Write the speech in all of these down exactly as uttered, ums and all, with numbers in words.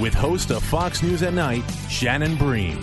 with host of Fox News at Night, Shannon Bream.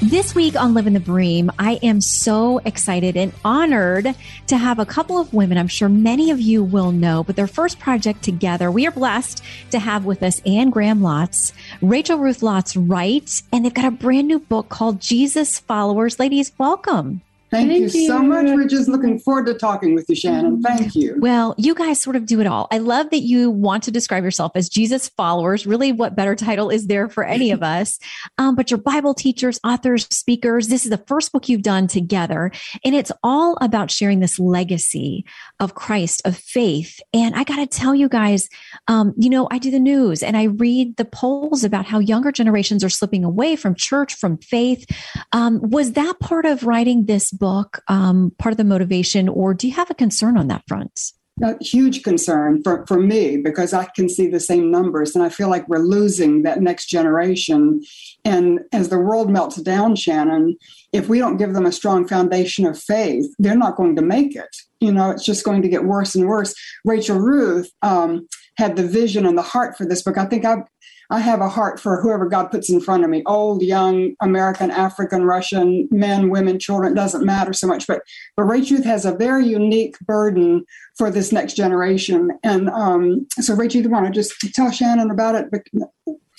This week on Live in the Bream, I am so excited and honored to have a couple of women I'm sure many of you will know, but their first project together. We are blessed to have with us Anne Graham Lotz, Rachel Ruth Lotz Wright, and they've got a brand new book called Jesus Followers. Ladies, welcome. Thank, Thank you, you so much. We're just looking forward to talking with you, Shannon. Thank you. Well, you guys sort of do it all. I love that you want to describe yourself as Jesus followers. Really, what better title is there for any of us? Um, but you're Bible teachers, authors, speakers. This is the first book you've done together. And it's all about sharing this legacy of Christ, of faith. And I got to tell you guys, um, you know, I do the news and I read the polls about how younger generations are slipping away from church, from faith. Um, was that part of writing this book um, part of the motivation, or do you have a concern on that front? A huge concern for, for me, because I can see the same numbers and I feel like we're losing that next generation. And as the world melts down, Shannon, if we don't give them a strong foundation of faith, they're not going to make it. You know, it's just going to get worse and worse. Rachel Ruth um, had the vision and the heart for this book. I think I've I have a heart for whoever God puts in front of me, old, young, American, African, Russian, men, women, children, it doesn't matter so much. But, but Rachel Ruth has a very unique burden for this next generation. And um, so Rachel, you want to just tell Shannon about it?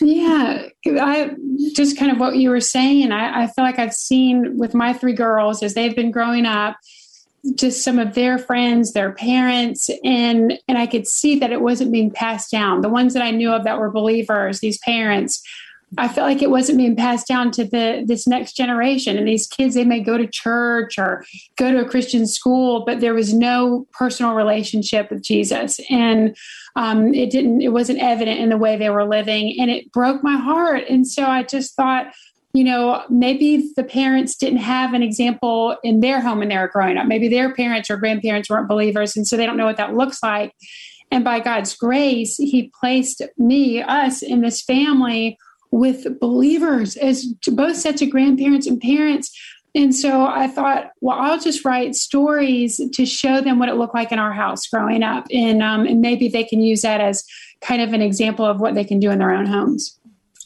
Yeah, I just kind of what you were saying, I, I feel like I've seen with my three girls as they've been growing up, just some of their friends, their parents, and and I could see that it wasn't being passed down. The ones that I knew of that were believers, these parents, I felt like it wasn't being passed down to the this next generation. And these kids, they may go to church or go to a Christian school, but there was no personal relationship with Jesus. And um, it didn't, it wasn't evident in the way they were living. And it broke my heart. And so I just thought, you know, maybe the parents didn't have an example in their home when they were growing up. Maybe their parents or grandparents weren't believers. And so they don't know what that looks like. And by God's grace, he placed me, us in this family with believers as both sets of grandparents and parents. And so I thought, well, I'll just write stories to show them what it looked like in our house growing up. And, um, and maybe they can use that as kind of an example of what they can do in their own homes.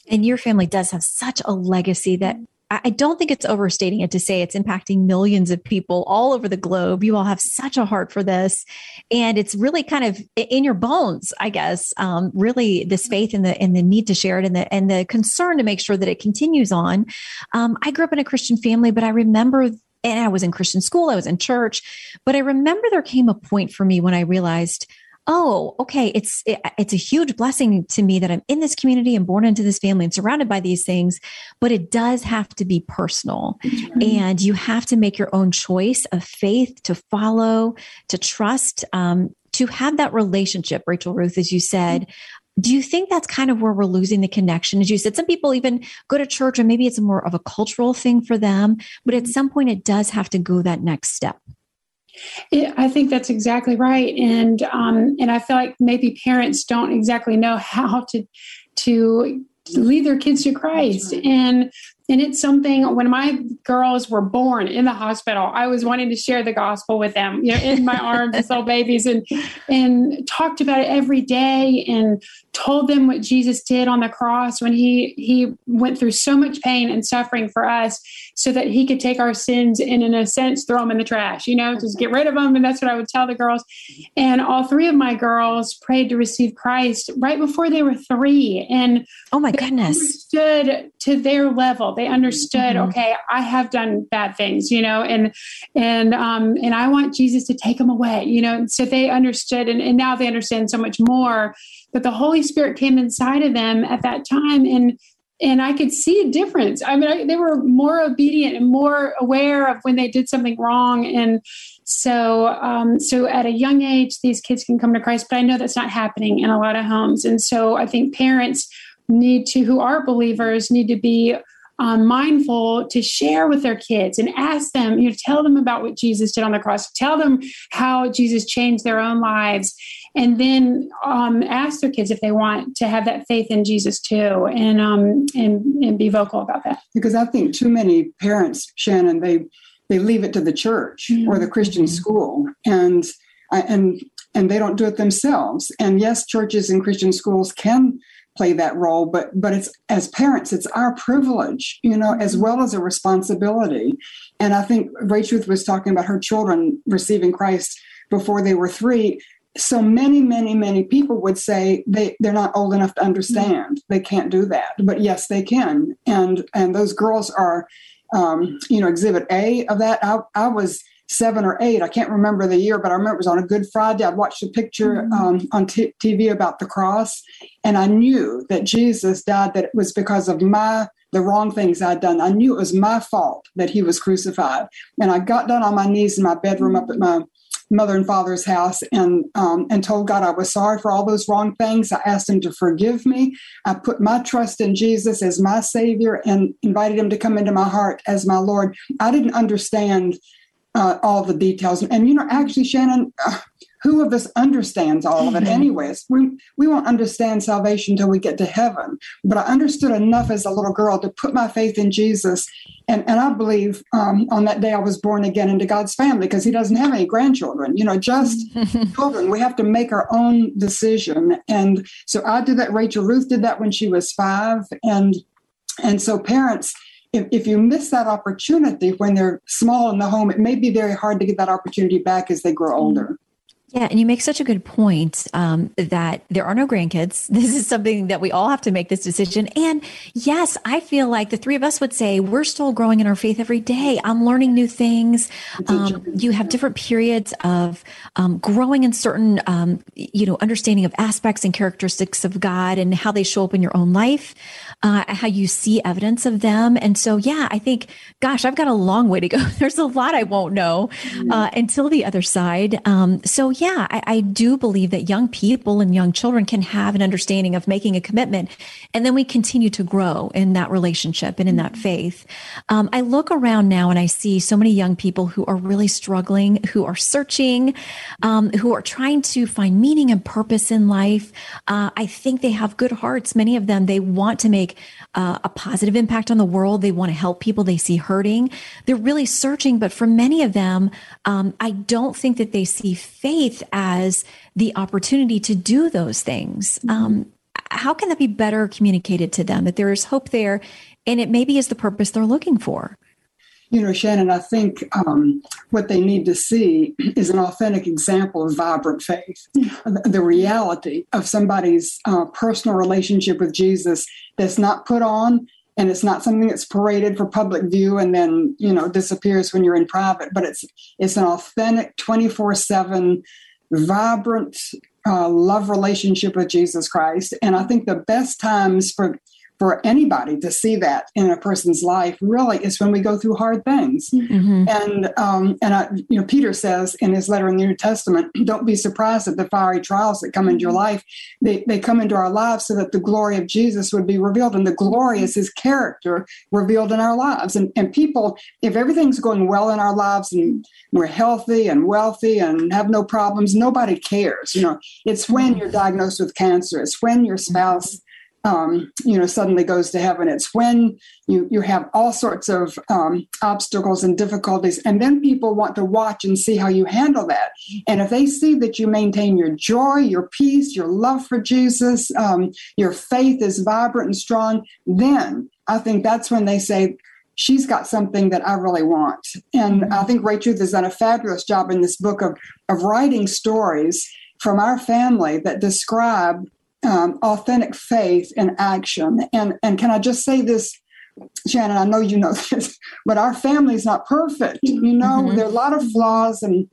And your family does have such a legacy that I don't think it's overstating it to say it's impacting millions of people all over the globe. You all have such a heart for this. And it's really kind of in your bones, I guess, um, really this faith and the and the need to share it and the and the concern to make sure that it continues on. Um, I grew up in a Christian family, but I remember and I was in Christian school, I was in church, but I remember there came a point for me when I realized, oh, okay. It's, it, it's a huge blessing to me that I'm in this community and born into this family and surrounded by these things, but it does have to be personal. Mm-hmm. And you have to make your own choice of faith to follow, to trust, um, to have that relationship, Rachel Ruth, as you said. Mm-hmm. Do you think that's kind of where we're losing the connection? As you said, some people even go to church and maybe it's more of a cultural thing for them, but at some point it does have to go that next step. It, I think that's exactly right. And um, and I feel like maybe parents don't exactly know how to to lead their kids to Christ. Right. And and it's something when my girls were born in the hospital, I was wanting to share the gospel with them, you know, in my arms as little babies and and talked about it every day and told them what Jesus did on the cross when he he went through so much pain and suffering for us so that he could take our sins and in a sense, throw them in the trash, you know, just get rid of them. And that's what I would tell the girls. And all three of my girls prayed to receive Christ right before they were three. And oh my goodness, they understood to their level. They understood, mm-hmm. okay, I have done bad things, you know, and, and, um, and I want Jesus to take them away, you know? So they understood and, and now they understand so much more, but the Holy Spirit came inside of them at that time. And And I could see a difference. I mean, I, they were more obedient and more aware of when they did something wrong. And so, um, so at a young age, these kids can come to Christ, but I know that's not happening in a lot of homes. And so I think parents need to, who are believers, need to be um, mindful to share with their kids and ask them, you know, tell them about what Jesus did on the cross, tell them how Jesus changed their own lives. And then um, ask their kids if they want to have that faith in Jesus too, and um, and and be vocal about that. Because I think too many parents, Shannon, they they leave it to the church mm-hmm. or the Christian mm-hmm. school, and and and they don't do it themselves. And yes, churches and Christian schools can play that role, but but it's, as parents, it's our privilege, you know, as well as a responsibility. And I think Rachel Ruth was talking about her children receiving Christ before they were three. So many, many, many people would say they, they're not old enough to understand. Mm-hmm. They can't do that. But yes, they can. And and those girls are, um, you know, exhibit A of that. I, I was seven or eight. I can't remember the year, but I remember it was on a Good Friday. I'd watched a picture mm-hmm. um, on t- TV about the cross. And I knew that Jesus died, that it was because of my the wrong things I'd done. I knew it was my fault that he was crucified. And I got down on my knees in my bedroom up at my mother and father's house, and um, and told God I was sorry for all those wrong things. I asked him to forgive me. I put my trust in Jesus as my Savior and invited him to come into my heart as my Lord. I didn't understand uh, all the details. And, you know, actually, Shannon, uh, who of us understands all of it anyways? We, we won't understand salvation till we get to heaven. But I understood enough as a little girl to put my faith in Jesus. And, and I believe um, on that day I was born again into God's family, because he doesn't have any grandchildren, you know, just children. We have to make our own decision. And so I did that. Rachel Ruth did that when she was five. And, and so parents, If, if you miss that opportunity when they're small in the home, it may be very hard to get that opportunity back as they grow older. Yeah. And you make such a good point um, that there are no grandkids. This is something that we all have to make this decision. And yes, I feel like the three of us would say we're still growing in our faith every day. I'm learning new things. Um, you have different periods of um, growing in certain, um, you know, understanding of aspects and characteristics of God and how they show up in your own life, uh, how you see evidence of them. And so, yeah, I think, gosh, I've got a long way to go. There's a lot I won't know uh, until the other side. Um, so, Yeah, I, I do believe that young people and young children can have an understanding of making a commitment, and then we continue to grow in that relationship and in that faith. Um, I look around now and I see so many young people who are really struggling, who are searching, um, who are trying to find meaning and purpose in life. Uh, I think they have good hearts. Many of them, they want to make uh, a positive impact on the world. They want to help people they see hurting. They're really searching. But for many of them, um, I don't think that they see faith as the opportunity to do those things. Um, how can that be better communicated to them, that there is hope there and it maybe is the purpose they're looking for? You know, Shannon, I think um, what they need to see is an authentic example of vibrant faith, the reality of somebody's uh, personal relationship with Jesus that's not put on. And it's not something that's paraded for public view and then, you know, disappears when you're in private. But it's it's an authentic, twenty-four seven, vibrant uh, love relationship with Jesus Christ. And I think the best times for for anybody to see that in a person's life really is when we go through hard things. Mm-hmm. And um, and I, you know, Peter says in his letter in the New Testament, don't be surprised at the fiery trials that come into your life. They, they come into our lives so that the glory of Jesus would be revealed, and the glory is his character revealed in our lives. And, and people, if everything's going well in our lives and we're healthy and wealthy and have no problems, nobody cares. You know, it's when you're diagnosed with cancer, it's when your spouse Um, you know, suddenly goes to heaven. It's when you, you have all sorts of um, obstacles and difficulties. And then people want to watch and see how you handle that. And if they see that you maintain your joy, your peace, your love for Jesus, um, your faith is vibrant and strong, then I think that's when they say, she's got something that I really want. And I think Rachel has done a fabulous job in this book of, of writing stories from our family that describe Um, authentic faith in action. And and can I just say this, Shannon, I know you know this, but our family's not perfect. You know, mm-hmm. there are a lot of flaws and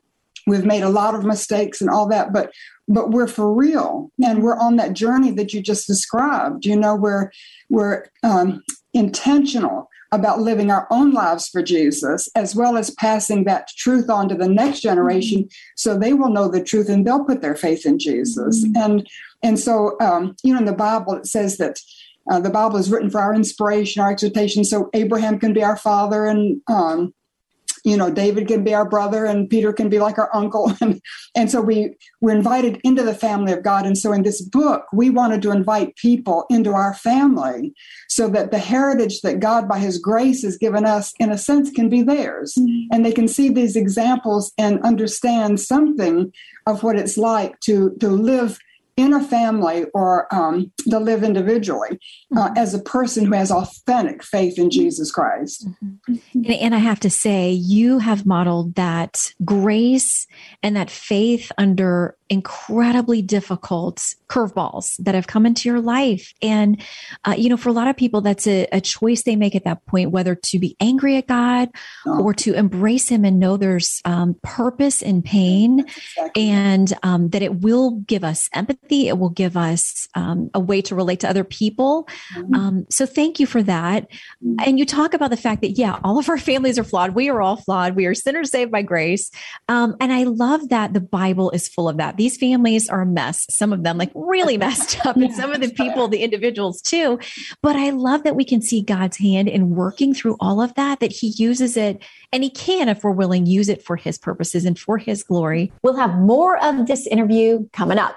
we've made a lot of mistakes and all that, but but we're for real. And we're on that journey that you just described. You know, we're, we're um, intentional about living our own lives for Jesus, as well as passing that truth on to the next generation, mm-hmm. so they will know the truth and they'll put their faith in Jesus. Mm-hmm. And and so, um, you know, in the Bible, it says that uh, the Bible is written for our inspiration, our exhortation. So Abraham can be our father, and um, you know, David can be our brother, and Peter can be like our uncle. And, and so we, we're invited into the family of God. And so in this book, we wanted to invite people into our family so that the heritage that God by his grace has given us, in a sense, can be theirs. Mm-hmm. And they can see these examples and understand something of what it's like to, to live in a family, or um, to live individually uh, mm-hmm. as a person who has authentic faith in Jesus Christ. Mm-hmm. And, and I have to say, you have modeled that grace and that faith under incredibly difficult curveballs that have come into your life. And, uh, you know, for a lot of people, that's a, a choice they make at that point, whether to be angry at God oh. or to embrace him and know there's um, purpose in pain, exactly. and um, that it will give us empathy. It will give us um, a way to relate to other people. Mm-hmm. Um, so thank you for that. Mm-hmm. And you talk about the fact that, yeah, all of our families are flawed. We are all flawed. We are sinners saved by grace. Um, and I love that the Bible is full of that. These families are a mess. Some of them like really messed up, and some of the people, the individuals too. But I love that we can see God's hand in working through all of that, that he uses it, and he can, if we're willing, use it for his purposes and for his glory. We'll have more of this interview coming up.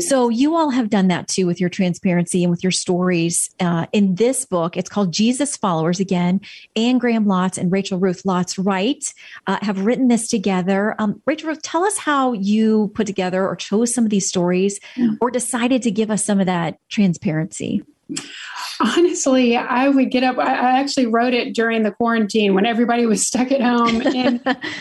So you all have done that too with your transparency and with your stories uh, in this book. It's called Jesus Followers. Again, Anne Graham Lotz and Rachel Ruth Lotz Wright uh, have written this together. Um, Rachel Ruth, tell us how you put together or chose some of these stories, mm-hmm. or decided to give us some of that transparency. Honestly, I would get up. I actually wrote it during the quarantine when everybody was stuck at home, and,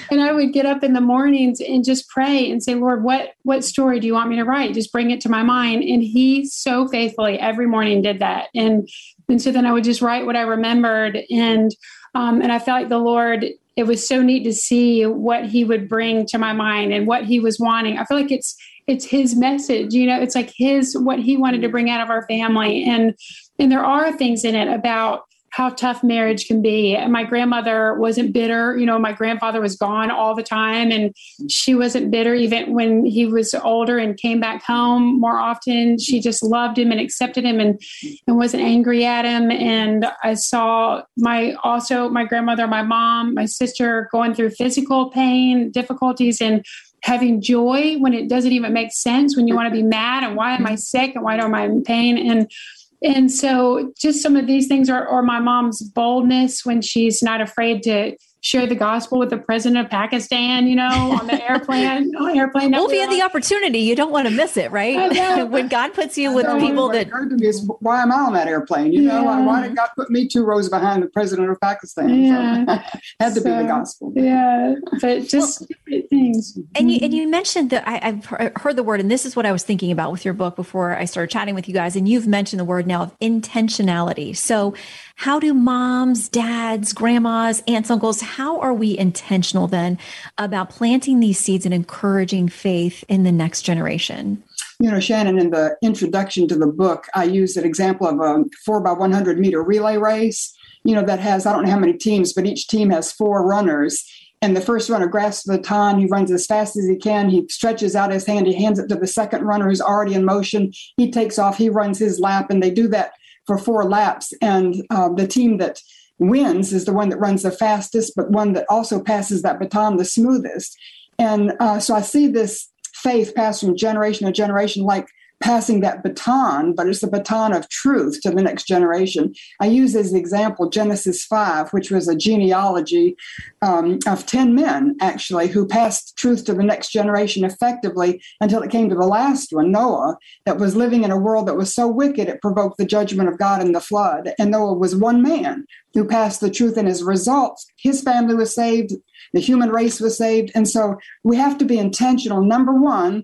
and I would get up in the mornings and just pray and say, Lord, what, what story do you want me to write? Just bring it to my mind. And he so faithfully every morning did that. And, and so then I would just write what I remembered. And, um, and I felt like the Lord, it was so neat to see what he would bring to my mind and what he was wanting. I feel like it's, it's his message, you know, it's like his, what he wanted to bring out of our family. And, and there are things in it about how tough marriage can be. And my grandmother wasn't bitter. You know, my grandfather was gone all the time, and she wasn't bitter even when he was older and came back home more often. She just loved him and accepted him, and, and wasn't angry at him. And I saw my, also my grandmother, my mom, my sister going through physical pain, difficulties, and having joy when it doesn't even make sense, when you want to be mad and why am I sick and why am I in pain? And, and so just some of these things are, or my mom's boldness when she's not afraid to share the gospel with the president of Pakistan, you know, on the airplane, on the airplane. Well, if you had the opportunity, you don't want to miss it, right? When God puts you with people that occurred to me is, why am I on that airplane? You yeah. know, why, why did God put me two rows behind the president of Pakistan? Yeah. So had to so, be the gospel. Yeah, but just well, things. And you and you mentioned that I, I've heard the word, and this is what I was thinking about with your book before I started chatting with you guys. And you've mentioned the word now of intentionality. So, how do moms, dads, grandmas, aunts, uncles, how are we intentional then about planting these seeds and encouraging faith in the next generation? You know, Shannon, in the introduction to the book, I used an example of a four by one hundred meter relay race, you know, that has, I don't know how many teams, but each team has four runners. And the first runner grasps the baton. He runs as fast as he can. He stretches out his hand. He hands it to the second runner who's already in motion. He takes off. He runs his lap, and they do that for four laps. And uh, the team that wins is the one that runs the fastest, but one that also passes that baton the smoothest. And uh, so I see this faith passed from generation to generation, like passing that baton, but it's the baton of truth to the next generation. I use as an example Genesis five, which was a genealogy um, of ten men, actually, who passed truth to the next generation effectively until it came to the last one, Noah, that was living in a world that was so wicked it provoked the judgment of God in the flood. And Noah was one man who passed the truth, and as a result, his family was saved, the human race was saved. And so we have to be intentional, number one,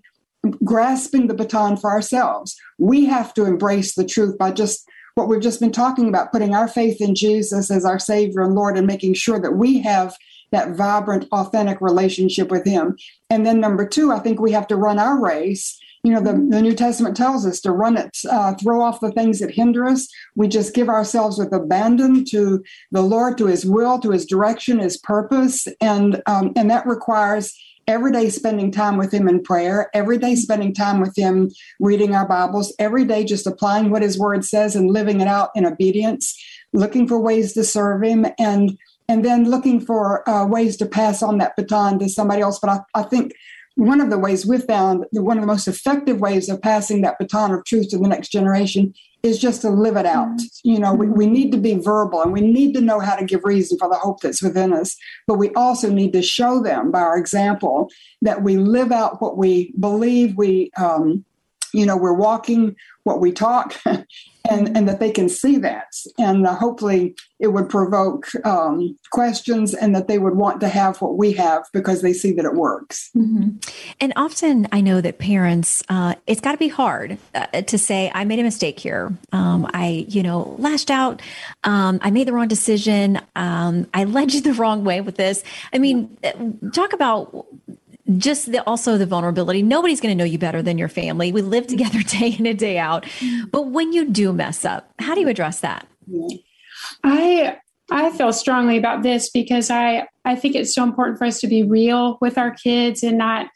grasping the baton for ourselves. We have to embrace the truth by just what we've just been talking about, putting our faith in Jesus as our Savior and Lord and making sure that we have that vibrant, authentic relationship with him. And then number two, I think we have to run our race. You know, the, the New Testament tells us to run it, uh, throw off the things that hinder us. We just give ourselves with abandon to the Lord, to his will, to his direction, his purpose. And um, and that requires every day spending time with him in prayer, every day spending time with him reading our Bibles, every day just applying what his word says and living it out in obedience, looking for ways to serve him, and and then looking for uh, ways to pass on that baton to somebody else. But I, I think one of the ways we've found, one of the most effective ways of passing that baton of truth to the next generation is just to live it out. You know, we, we need to be verbal, and we need to know how to give reason for the hope that's within us. But we also need to show them by our example that we live out what we believe. We, um, you know, we're walking what we talk, and, and that they can see that. And uh, hopefully it would provoke um, questions, and that they would want to have what we have because they see that it works. Mm-hmm. And often I know that parents, uh, it's got to be hard uh, to say, I made a mistake here. Um, I, you know, lashed out. Um, I made the wrong decision. Um, I led you the wrong way with this. I mean, talk about just the, also the vulnerability. Nobody's going to know you better than your family. We live together day in and day out. But when you do mess up, how do you address that? I I feel strongly about this because I, I think it's so important for us to be real with our kids and not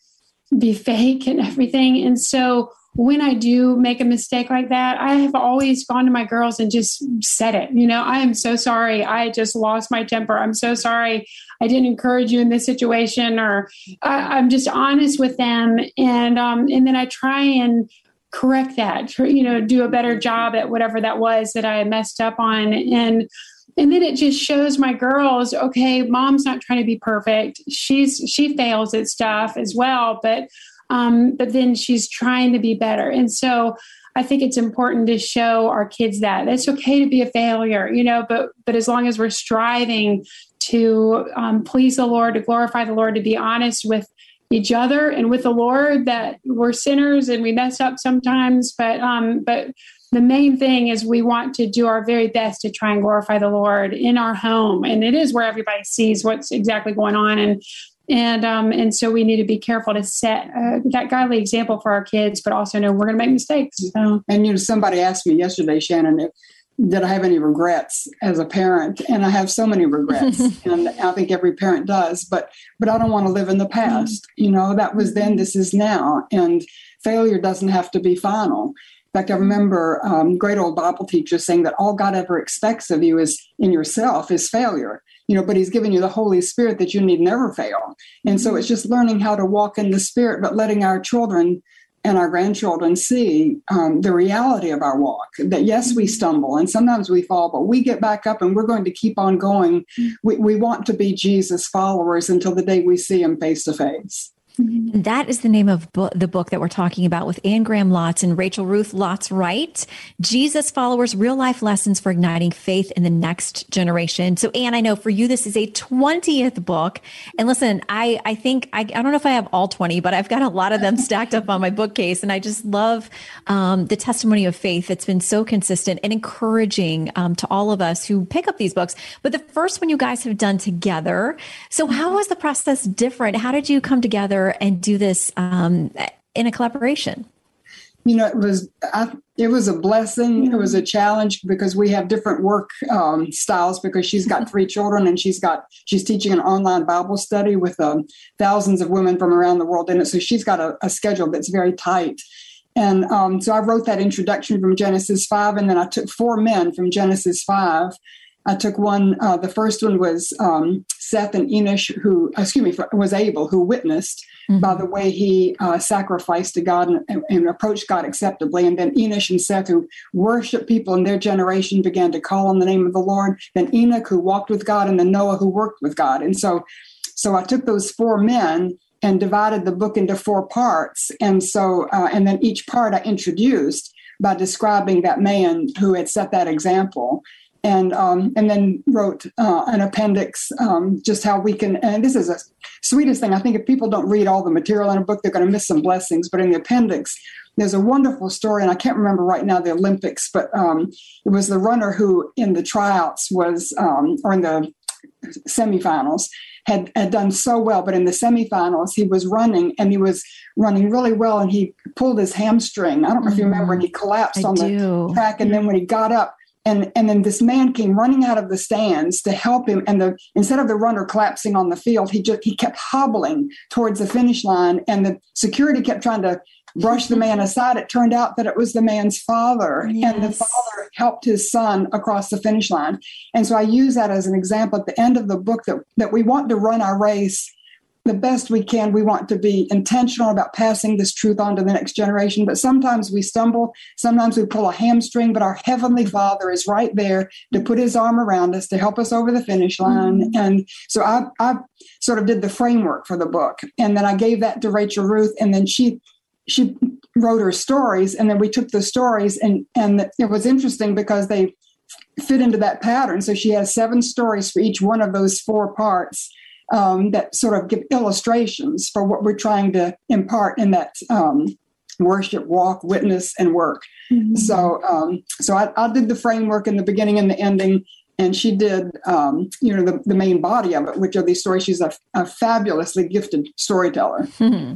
be fake and everything. And so when I do make a mistake like that, I have always gone to my girls and just said it. You know, I am so sorry. I just lost my temper. I'm so sorry. I didn't encourage you in this situation, or I, I'm just honest with them. And, um, and then I try and correct that, you know, do a better job at whatever that was that I messed up on. And, and then it just shows my girls, okay, mom's not trying to be perfect. She's, she fails at stuff as well, but, um, but then she's trying to be better. And so I think it's important to show our kids that it's okay to be a failure, you know, but, but as long as we're striving to um, please the Lord, to glorify the Lord, to be honest with each other and with the Lord, that we're sinners and we mess up sometimes. But um, but the main thing is we want to do our very best to try and glorify the Lord in our home. And it is where everybody sees what's exactly going on. And and um, and so we need to be careful to set uh, that godly example for our kids, but also know we're going to make mistakes. So. And, you know, somebody asked me yesterday, Shannon, if did I have any regrets as a parent? And I have so many regrets. And I think every parent does, but, but I don't want to live in the past. You know, that was then, this is now. And failure doesn't have to be final. In fact, I remember a um, great old Bible teacher saying that all God ever expects of you is in yourself is failure. You know, but he's given you the Holy Spirit that you need never fail. And so it's just learning how to walk in the Spirit, but letting our children and our grandchildren see um, the reality of our walk, that yes, we stumble and sometimes we fall, but we get back up and we're going to keep on going. We, we want to be Jesus followers until the day we see him face to face. And that is the name of bo- the book that we're talking about with Anne Graham Lotz and Rachel Ruth Lotz Wright, Jesus Followers, Real Life Lessons for Igniting Faith in the Next Generation. So, Anne, I know for you, this is a twentieth book. And listen, I, I think, I, I don't know if I have all twenty, but I've got a lot of them stacked up on my bookcase. And I just love um, the testimony of faith that's been so consistent and encouraging um, to all of us who pick up these books. But the first one you guys have done together. So how was the process different? How did you come together and do this um, in a collaboration? You know, it was I, it was a blessing. It was a challenge because we have different work um, styles. Because she's got three children, and she's got she's teaching an online Bible study with um, thousands of women from around the world in it. So she's got a, a schedule that's very tight. And um, so I wrote that introduction from Genesis five, and then I took four men from Genesis five. I took one, uh, the first one was um, Seth and Enosh, who, excuse me, was Abel, who witnessed mm-hmm. by the way he uh, sacrificed to God and, and approached God acceptably. And then Enosh and Seth, who worshiped people in their generation, began to call on the name of the Lord. Then Enoch, who walked with God, and then Noah, who worked with God. And so, so I took those four men and divided the book into four parts. And so, uh, and then each part I introduced by describing that man who had set that example. And um, and then wrote uh, an appendix, um, just how we can, and this is the sweetest thing. I think if people don't read all the material in a book, they're going to miss some blessings. But in the appendix, there's a wonderful story, and I can't remember right now the Olympics, but um, it was the runner who in the tryouts was, um, or in the semifinals, had, had done so well. But in the semifinals, he was running, and he was running really well, and he pulled his hamstring. I don't know mm-hmm. if you remember, and he collapsed I on do. the track. And yeah. then when he got up, And and then this man came running out of the stands to help him. And the instead of the runner collapsing on the field, he just he kept hobbling towards the finish line. And the security kept trying to brush the man aside. It turned out that it was the man's father. Yes. And the father helped his son across the finish line. And so I use that as an example at the end of the book that, that we want to run our race the best we can. We want to be intentional about passing this truth on to the next generation. But sometimes we stumble, sometimes we pull a hamstring, but our Heavenly Father is right there to put his arm around us, to help us over the finish line. Mm-hmm. And so I, I sort of did the framework for the book. And then I gave that to Rachel Ruth, and then she she wrote her stories. And then we took the stories, and, and it was interesting because they fit into that pattern. So she has seven stories for each one of those four parts. Um, that sort of give illustrations for what we're trying to impart in that um, worship, walk, witness, and work. Mm-hmm. So um, so I, I did the framework in the beginning and the ending, and she did, um, you know, the, the main body of it, which are these stories. She's a, a fabulously gifted storyteller. Mm-hmm.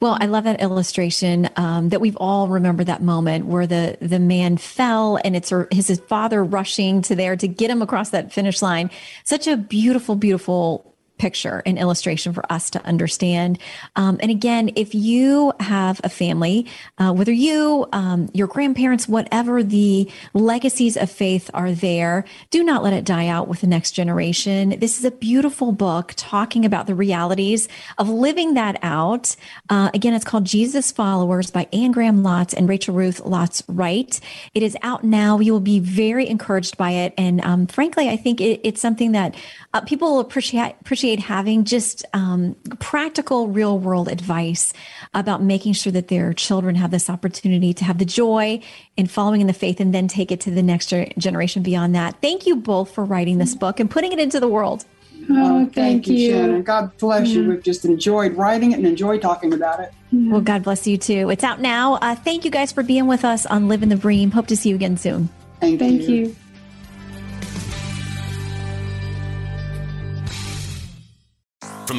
Well, I love that illustration um, that we've all remembered that moment where the, the man fell, and it's his, his father rushing to there to get him across that finish line. Such a beautiful, beautiful picture and illustration for us to understand. Um, and again, if you have a family, uh, whether you, um, your grandparents, whatever the legacies of faith are there, do not let it die out with the next generation. This is a beautiful book talking about the realities of living that out. Uh, again, it's called Jesus Followers by Anne Graham Lotz and Rachel Ruth Lotz Wright. It is out now. You will be very encouraged by it. And um, frankly, I think it, it's something that uh, people will appreciate, appreciate having just um, practical real world advice about making sure that their children have this opportunity to have the joy in following in the faith and then take it to the next ger- generation beyond that. Thank you both for writing this book and putting it into the world. Oh, thank, thank you, you. Shannon. God bless mm-hmm. you. We've just enjoyed writing it and enjoyed talking about it. Mm-hmm. Well, God bless you too. It's out now. Uh, thank you guys for being with us on Live in the Bream. Hope to see you again soon. Thank, thank you. you. From